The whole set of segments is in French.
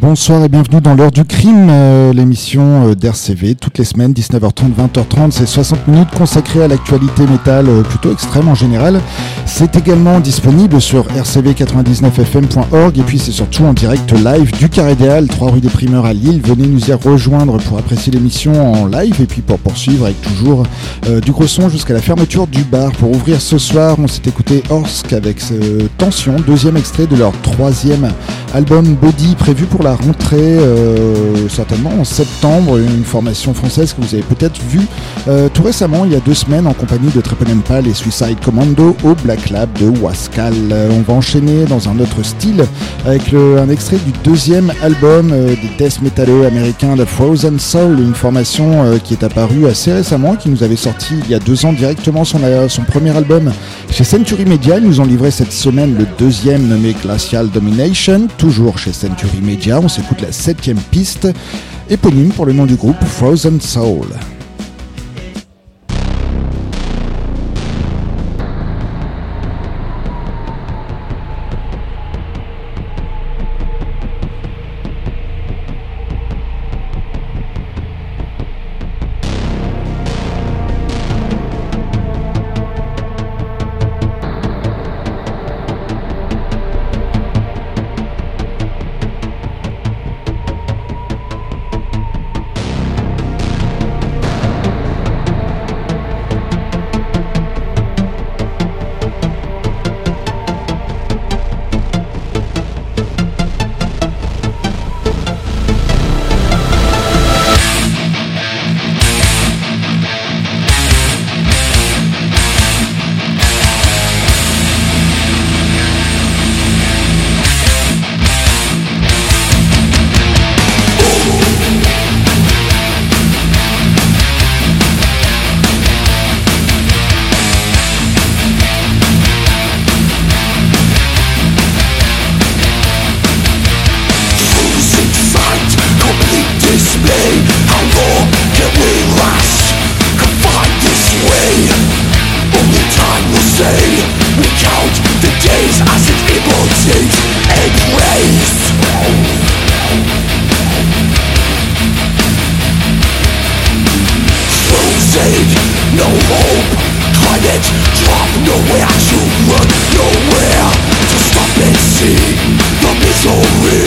Bonsoir et bienvenue dans l'heure du crime, l'émission d'RCV, toutes les semaines, 19h30, 20h30, c'est 60 minutes consacrées à l'actualité métal plutôt extrême en général. C'est également disponible sur rcv99fm.org et puis c'est surtout en direct live du Carré Des Halles, 3 rue des Primeurs à Lille. Venez nous y rejoindre pour apprécier l'émission en live et puis pour poursuivre avec toujours du gros son jusqu'à la fermeture du bar. Pour ouvrir ce soir, on s'est écouté Horskh avec Tension, deuxième extrait de leur troisième album Body, prévu pour la rentrée certainement en septembre, une formation française que vous avez peut-être vue tout récemment, il y a 2 semaines, en compagnie de Trepan and Pal et Suicide Commando au Black Lab de Ouskal. On va enchaîner dans un autre style avec un extrait du deuxième album des death metaleux américains de Frozen Soul, une formation qui est apparue assez récemment, qui nous avait sorti il y a 2 ans directement son premier album chez Century Media. Ils nous ont livré cette semaine le deuxième, nommé Glacial Domination, toujours chez Century Media. On s'écoute la 7e piste, éponyme pour le nom du groupe, Frozen Soul. Well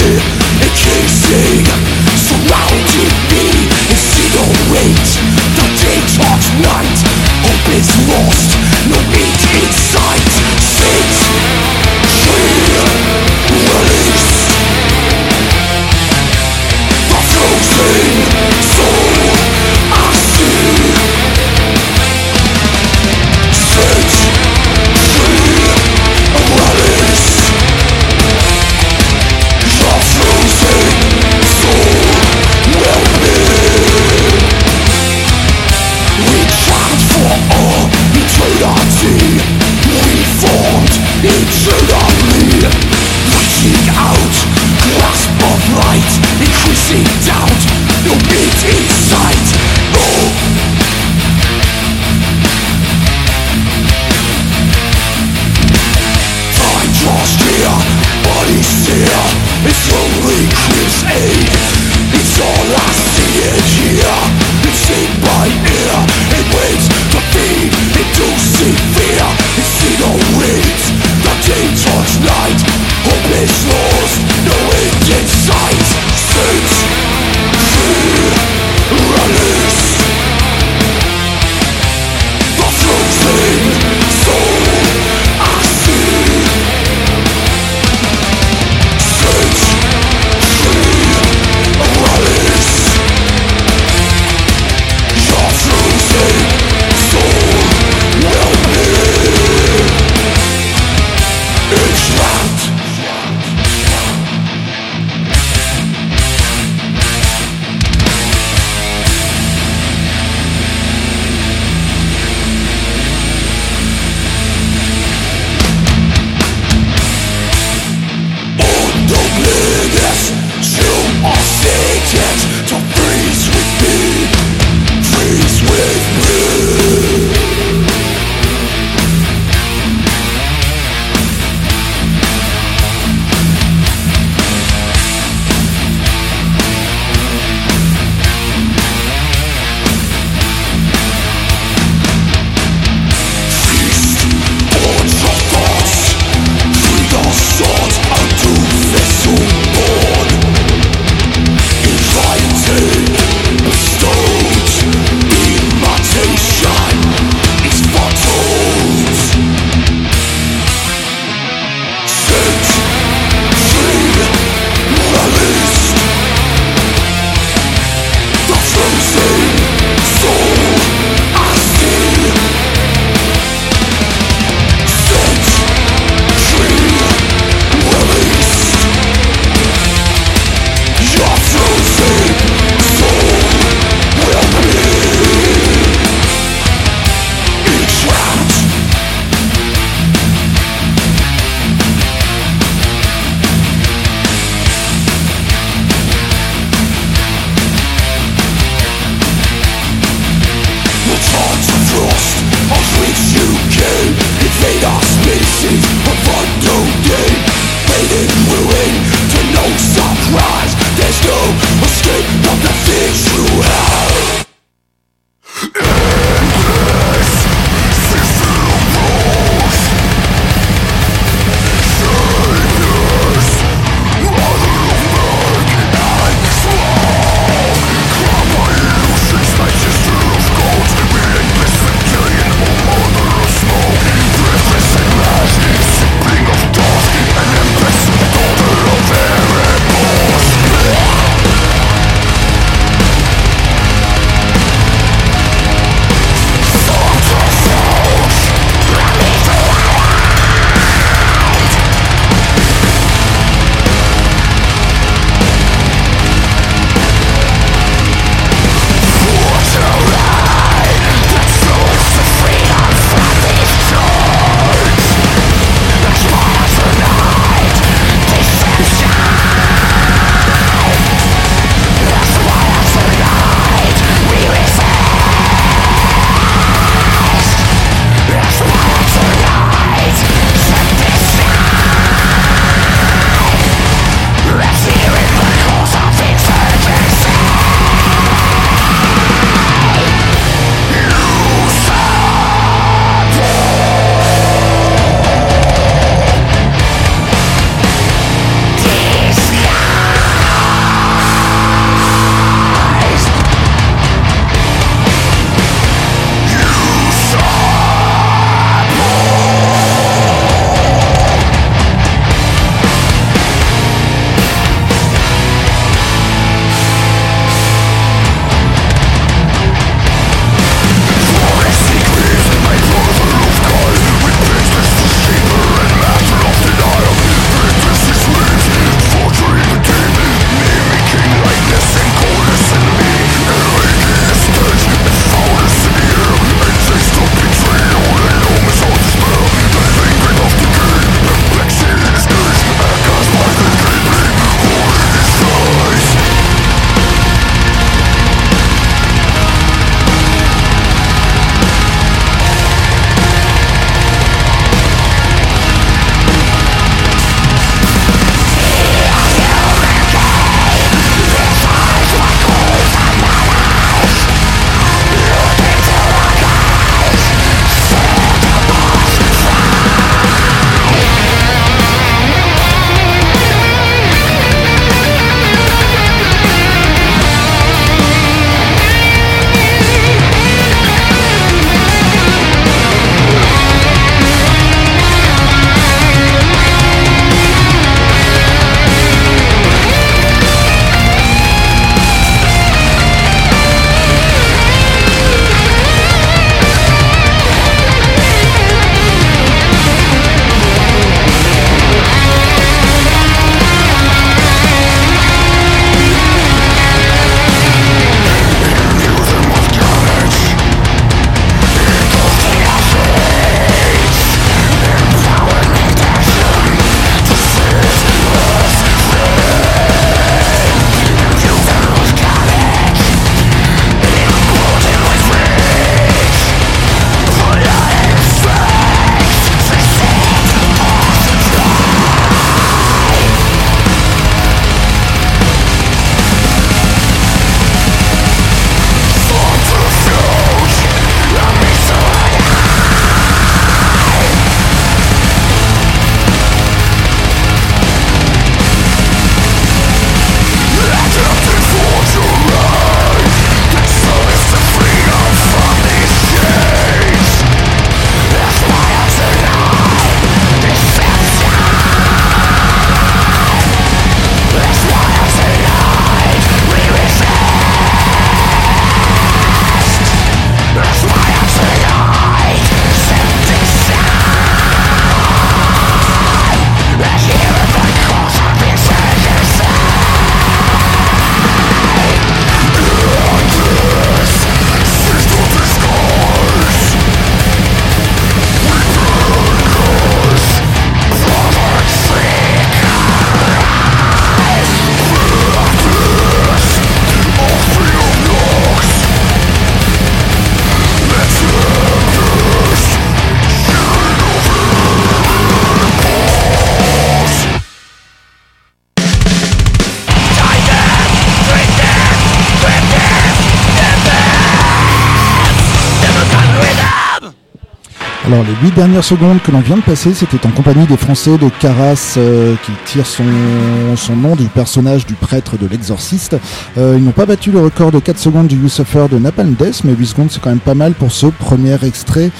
Alors les 8 dernières secondes que l'on vient de passer, c'était en compagnie des Français de Karras qui tire son nom du personnage du prêtre de l'exorciste. Ils n'ont pas battu le record de 4 secondes du You Suffer de Napalm Death, mais 8 secondes c'est quand même pas mal pour ce premier extrait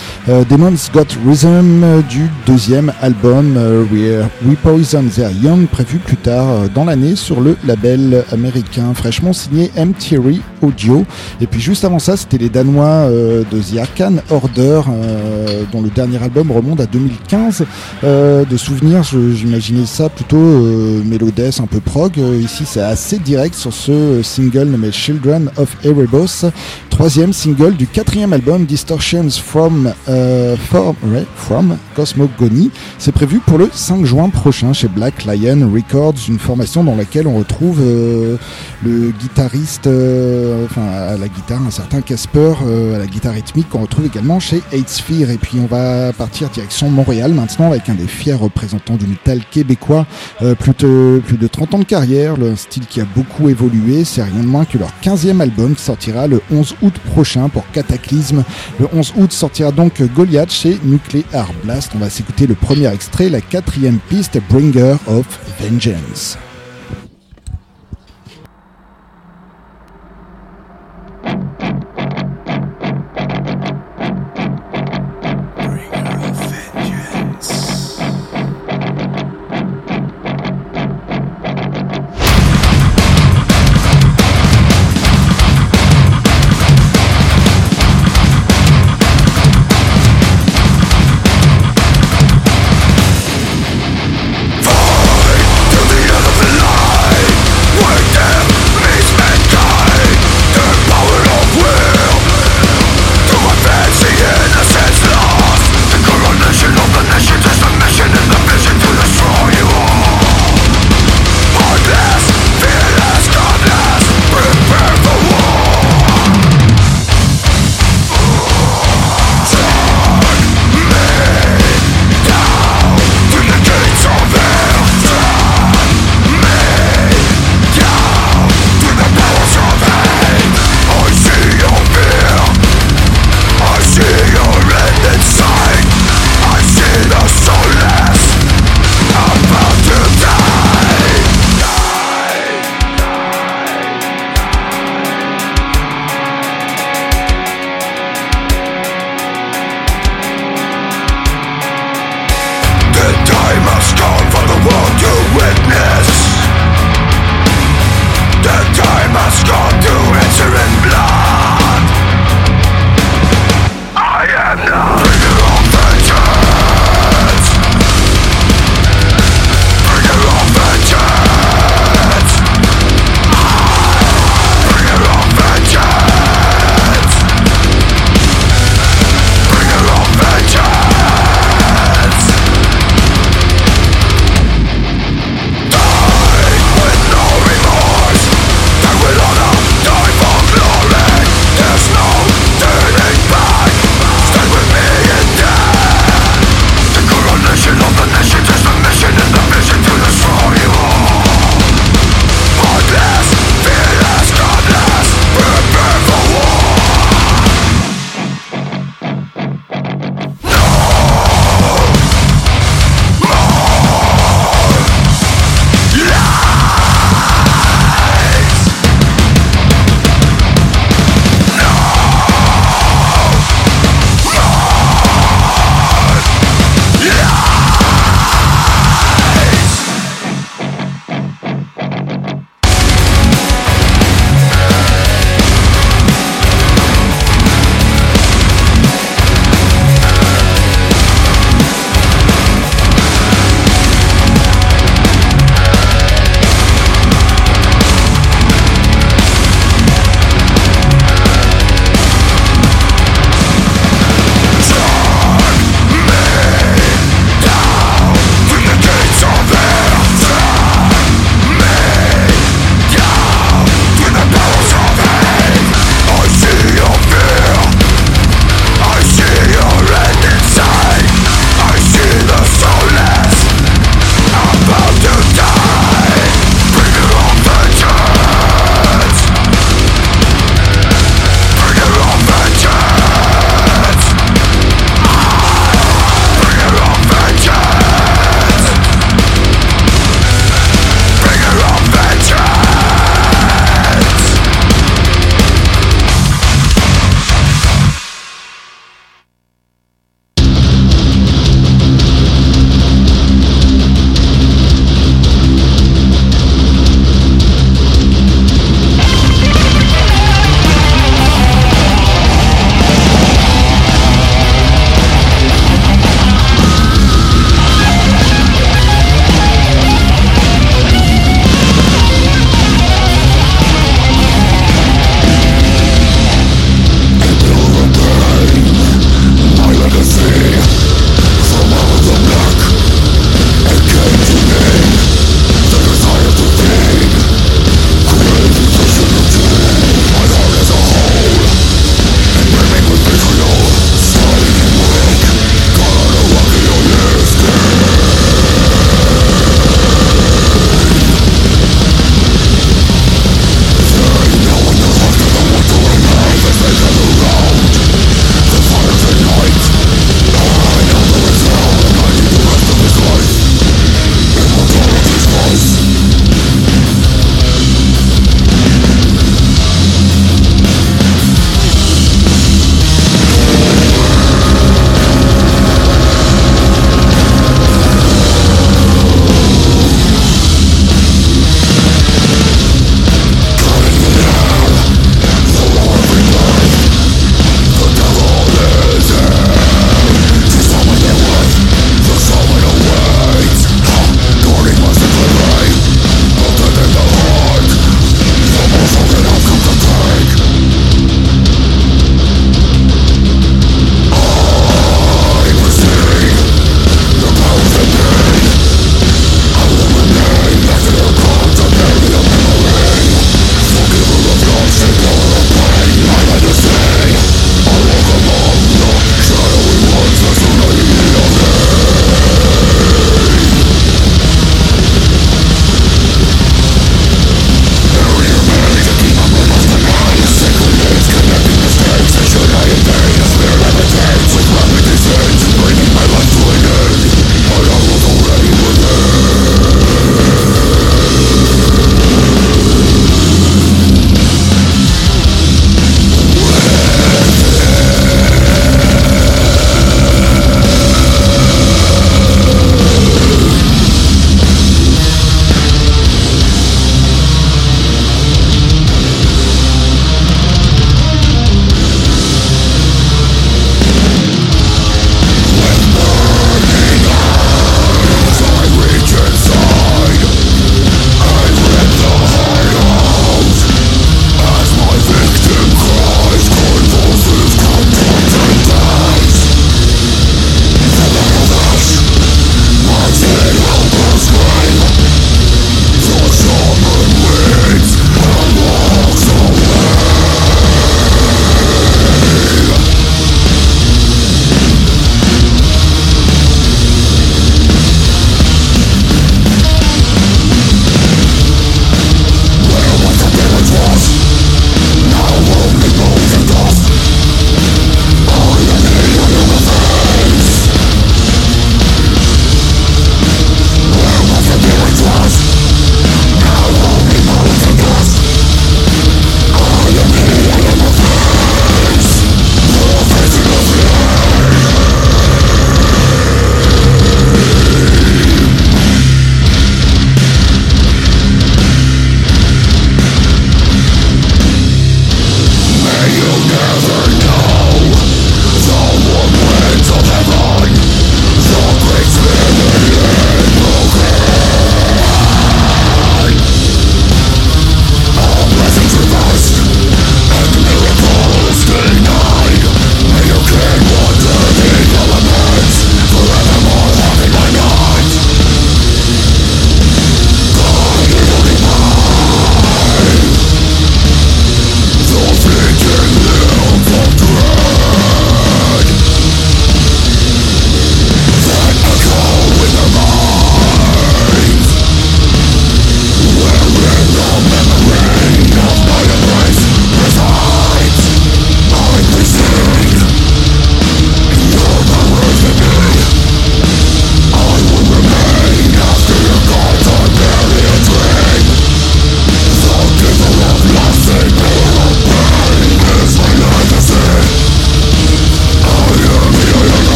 Demons Got Rhythm du deuxième album We Poison Their Young, prévu plus tard dans l'année sur le label américain fraîchement signé M. Theory Audio. Et puis juste avant ça, c'était les Danois de The Arcane Order dont le dernier album remonte à 2015. De souvenirs, j'imaginais ça plutôt mélodesse, un peu prog. Ici, c'est assez direct sur ce single nommé Children of Erebos, troisième single du quatrième album Distortions from Cosmogony. C'est prévu pour le 5 juin prochain chez Black Lion Records, une formation dans laquelle on retrouve le guitariste, à la guitare, un certain Casper, à la guitare rythmique, qu'on retrouve également chez Aid Sphere. Et puis on va partir direction Montréal maintenant avec un des fiers représentants du metal québécois, plus de 30 ans de carrière, le style qui a beaucoup évolué. C'est rien de moins que leur 15e album qui sortira le 11 août prochain pour Cataclysm. Le 11 août sortira donc Goliath chez Nuclear Blast. On va s'écouter le premier extrait, la 4e piste, Bringer of Vengeance.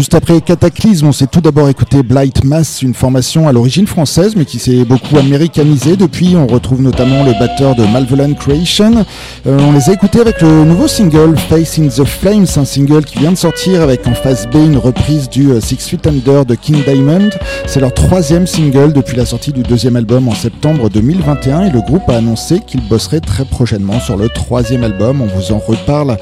Juste après Cataclysm, on s'est tout d'abord écouté Blight Mass, une formation à l'origine française mais qui s'est beaucoup américanisée depuis. On retrouve notamment le batteur de Malvolent Creation. On les a écoutés avec le nouveau single Face in the Flames, un single qui vient de sortir avec en face B une reprise du Six Feet Under de King Diamond. C'est leur troisième single depuis la sortie du deuxième album en septembre 2021 et le groupe a annoncé qu'il bosserait très prochainement sur le troisième album. On vous en reparle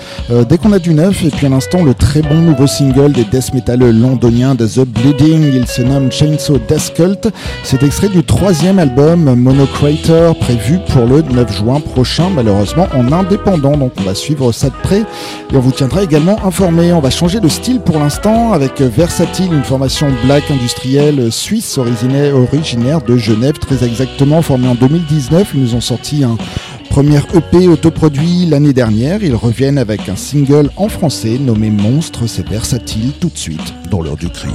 dès qu'on a du neuf. Et puis à l'instant, le très bon nouveau single des death metal londoniens de The Bleeding, il se nomme Chainsaw Death Cult. C'est extrait du troisième album Monocrator, prévu pour le 9 juin prochain, malheureusement en indépendant, donc on va suivre ça de près et on vous tiendra également informé. On va changer de style pour l'instant avec Versatile, une formation black industrielle suisse originaire de Genève très exactement, formée en 2019. Ils nous ont sorti un premier EP autoproduit l'année dernière. Ils reviennent avec un single en français nommé Monstre. C'est Versatile tout de suite dans l'heure du crime.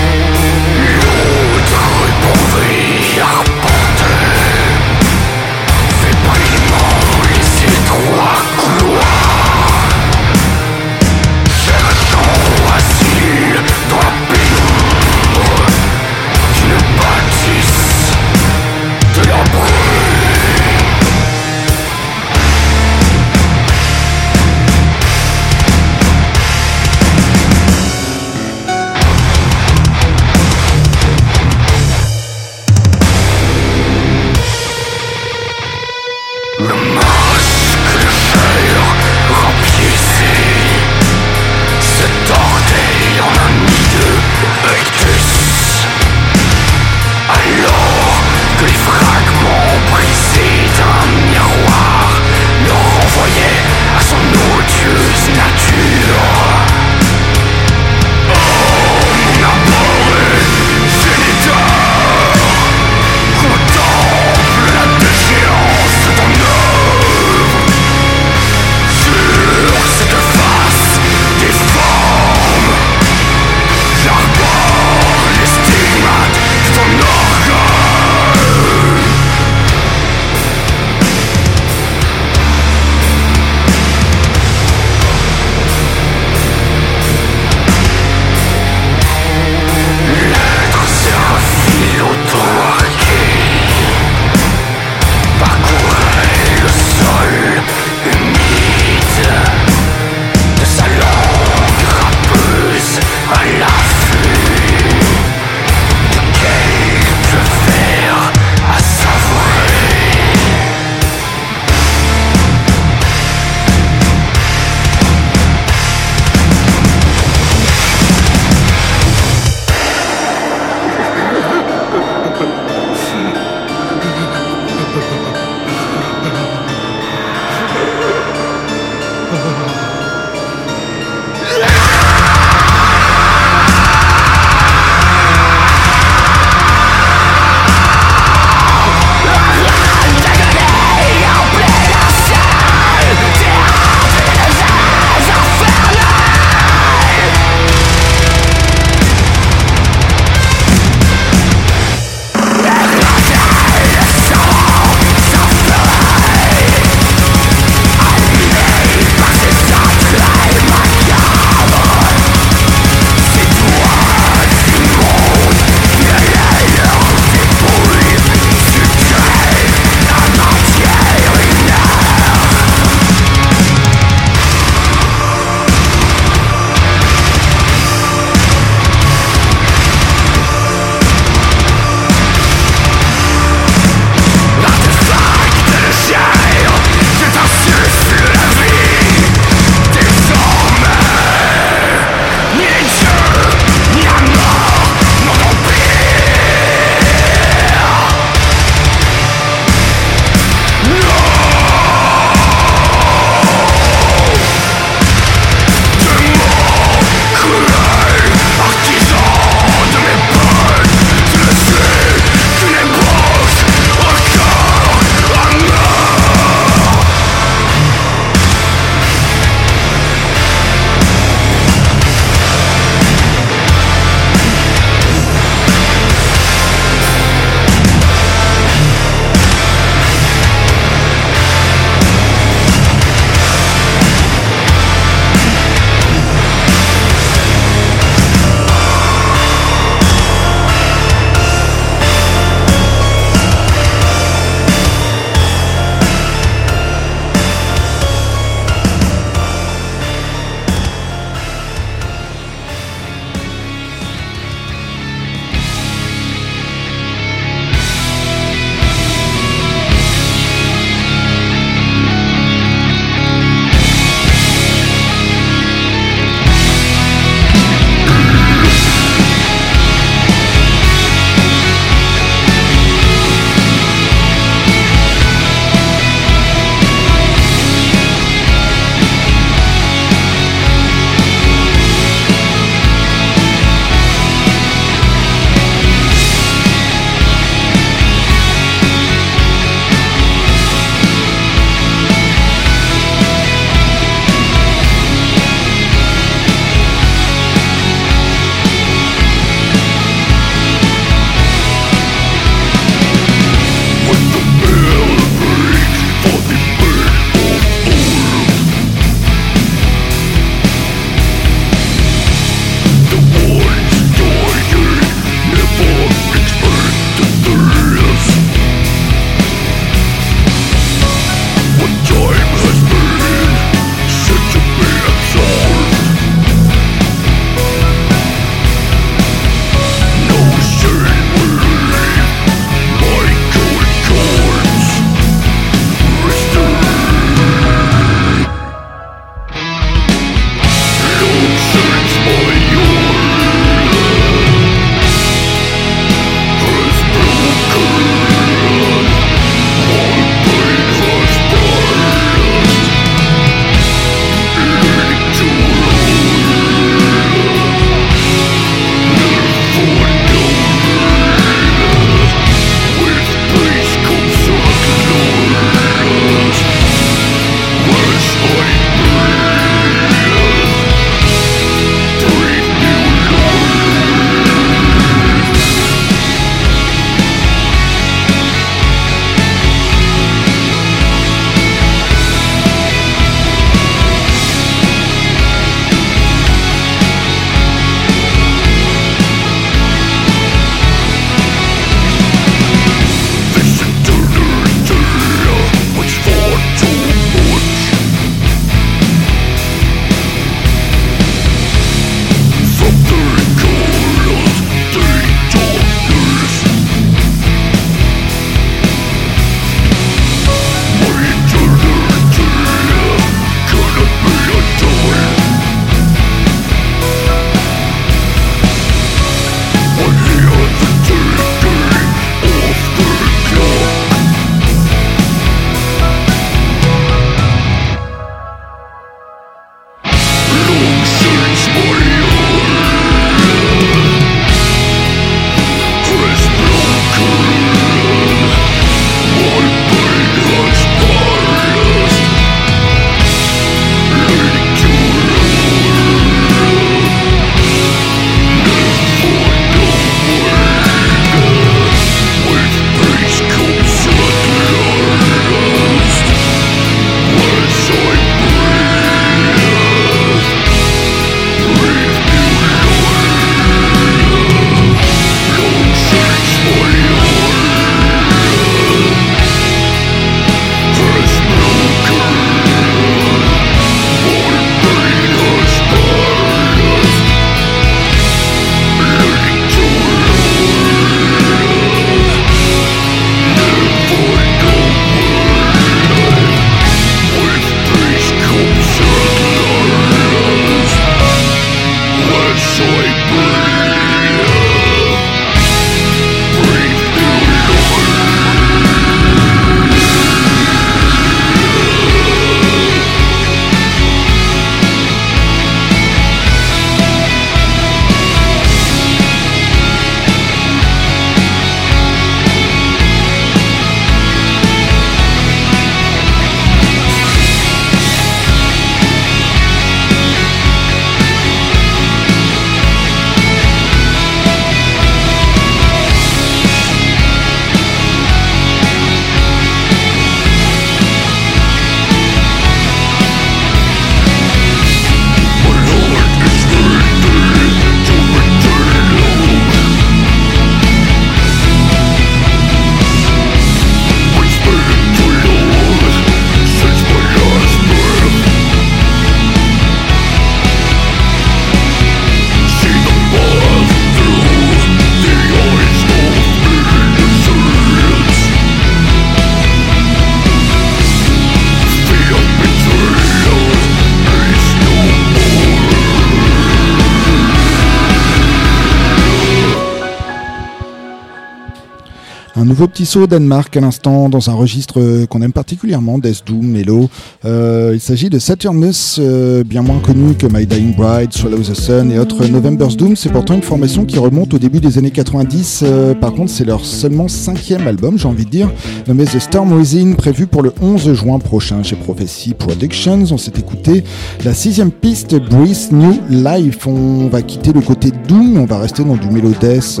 Un nouveau petit saut au Danemark à l'instant dans un registre qu'on aime particulièrement, Death Doom, Mellow. Il s'agit de Saturnus, bien moins connu que My Dying Bride, Swallow the Sun et autres November's Doom. C'est pourtant une formation qui remonte au début des années 90. Par contre, c'est leur seulement 5e album, j'ai envie de dire, nommé The Storm Within, prévu pour le 11 juin prochain chez Prophecy Productions. On s'est écouté la 6e piste, Breathe New Life. On va quitter le côté Doom, on va rester dans du Mellow Death.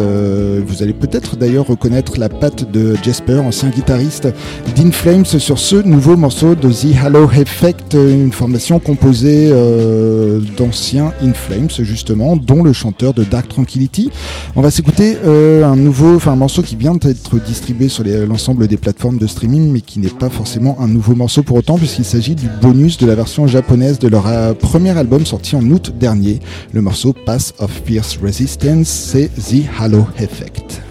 Vous allez peut-être d'ailleurs reconnaître la patte de Jasper, ancien guitariste d'Inflames, sur ce nouveau morceau de The Halo Effect, une formation composée d'anciens Inflames justement, dont le chanteur de Dark Tranquillity. On va s'écouter un morceau qui vient d'être distribué sur l'ensemble des plateformes de streaming, mais qui n'est pas forcément un nouveau morceau pour autant, puisqu'il s'agit du bonus de la version japonaise de leur premier album sorti en août dernier. Le morceau Path of Fierce Resistance, c'est The Halo Effect.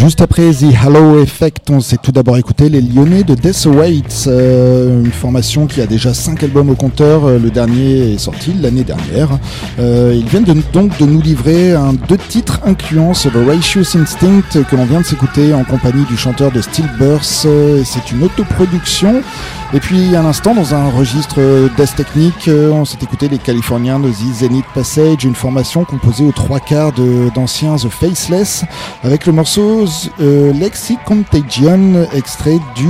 Juste après The Halo Effect, on s'est tout d'abord écouté les Lyonnais de Death Awaits, une formation qui a déjà 5 albums au compteur, le dernier est sorti l'année dernière. Ils viennent donc de nous livrer deux titres incluant The Righteous Instinct que l'on vient de s'écouter en compagnie du chanteur de Stillbirth, c'est une autoproduction. Et puis à l'instant, dans un registre death technique, on s'est écouté les Californiens de The Zenith Passage, une formation composée aux 3/4 d'anciens The Faceless, avec le morceau Lexi Contagion, extrait du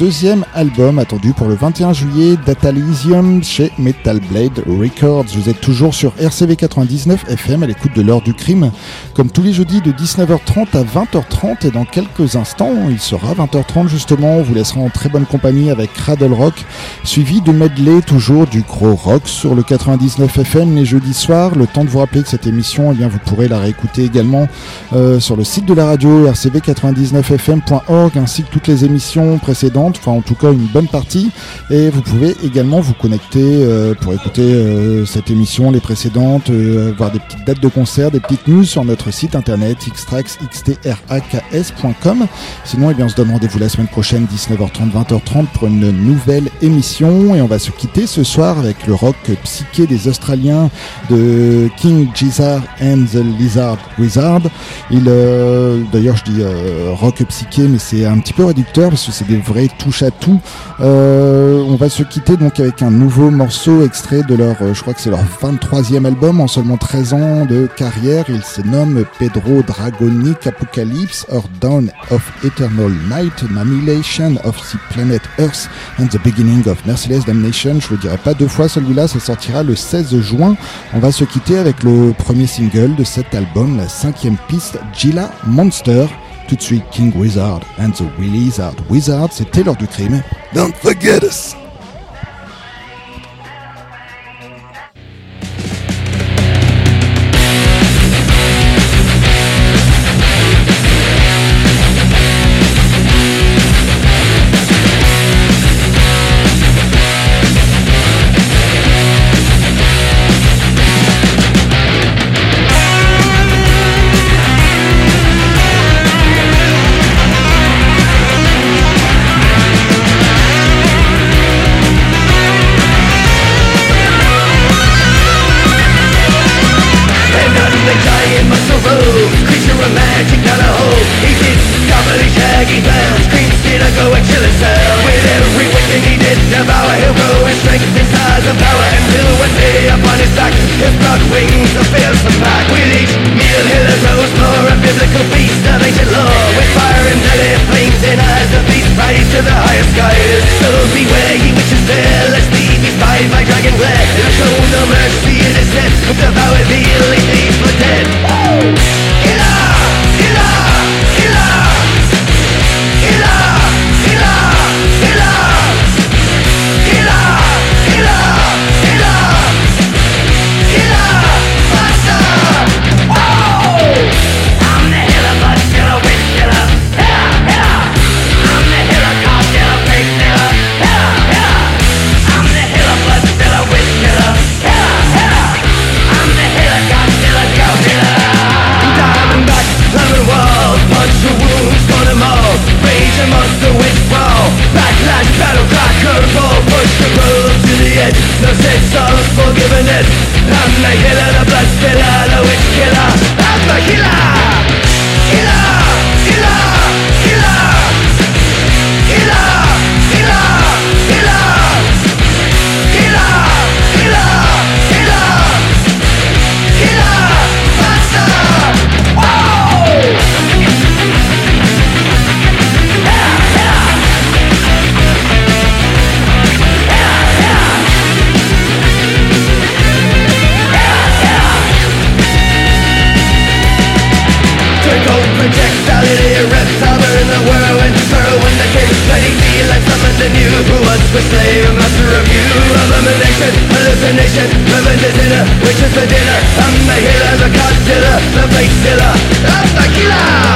deuxième album attendu pour le 21 juillet, Datalysium, chez Metal Blade Records. Vous êtes toujours sur RCV 99 FM à l'écoute de l'heure du crime, comme tous les jeudis de 19h30 à 20h30, et dans quelques instants, il sera 20h30 justement, on vous laissera en très bonne compagnie avec Cradle Rock, suivi de medley toujours du Gros Rock sur le 99 FM les jeudis soirs. Le temps de vous rappeler que cette émission, eh bien, vous pourrez la réécouter également sur le site de la radio rcv99fm.org, ainsi que toutes les émissions précédentes, enfin en tout cas une bonne partie, et vous pouvez également vous connecter pour écouter cette émission, les précédentes, voir des petites dates de concert, des petites news sur notre site internet xtrax.com. Sinon, eh bien, on se donne rendez-vous la semaine prochaine 19h30 20h30 pour une nouvelle émission, et on va se quitter ce soir avec le rock psyché des Australiens de King Gizzard and the Lizard Wizard. D'ailleurs je dis rock psyché, mais c'est un petit peu réducteur parce que c'est des vrais touches à tout. On va se quitter donc avec un nouveau morceau extrait de leur, je crois que c'est leur 23e album en seulement 13 ans de carrière. Il se nomme Pedro Dragonic Apocalypse or Dawn of Eternal Night, Mammillation of the Planet Earth and the Beginning of Merciless Damnation. Je ne le dirai pas deux fois celui-là, ça sortira le 16 juin. On va se quitter avec le premier single de cet album, la 5e piste, Gila Monster. Tout de suite, King Wizard and the Lizard Wizard. C'était l'heure du crime. Don't forget us! Which is the dinner, I'm the healer, the Godzilla, the Blade Zilla, I'm the killer!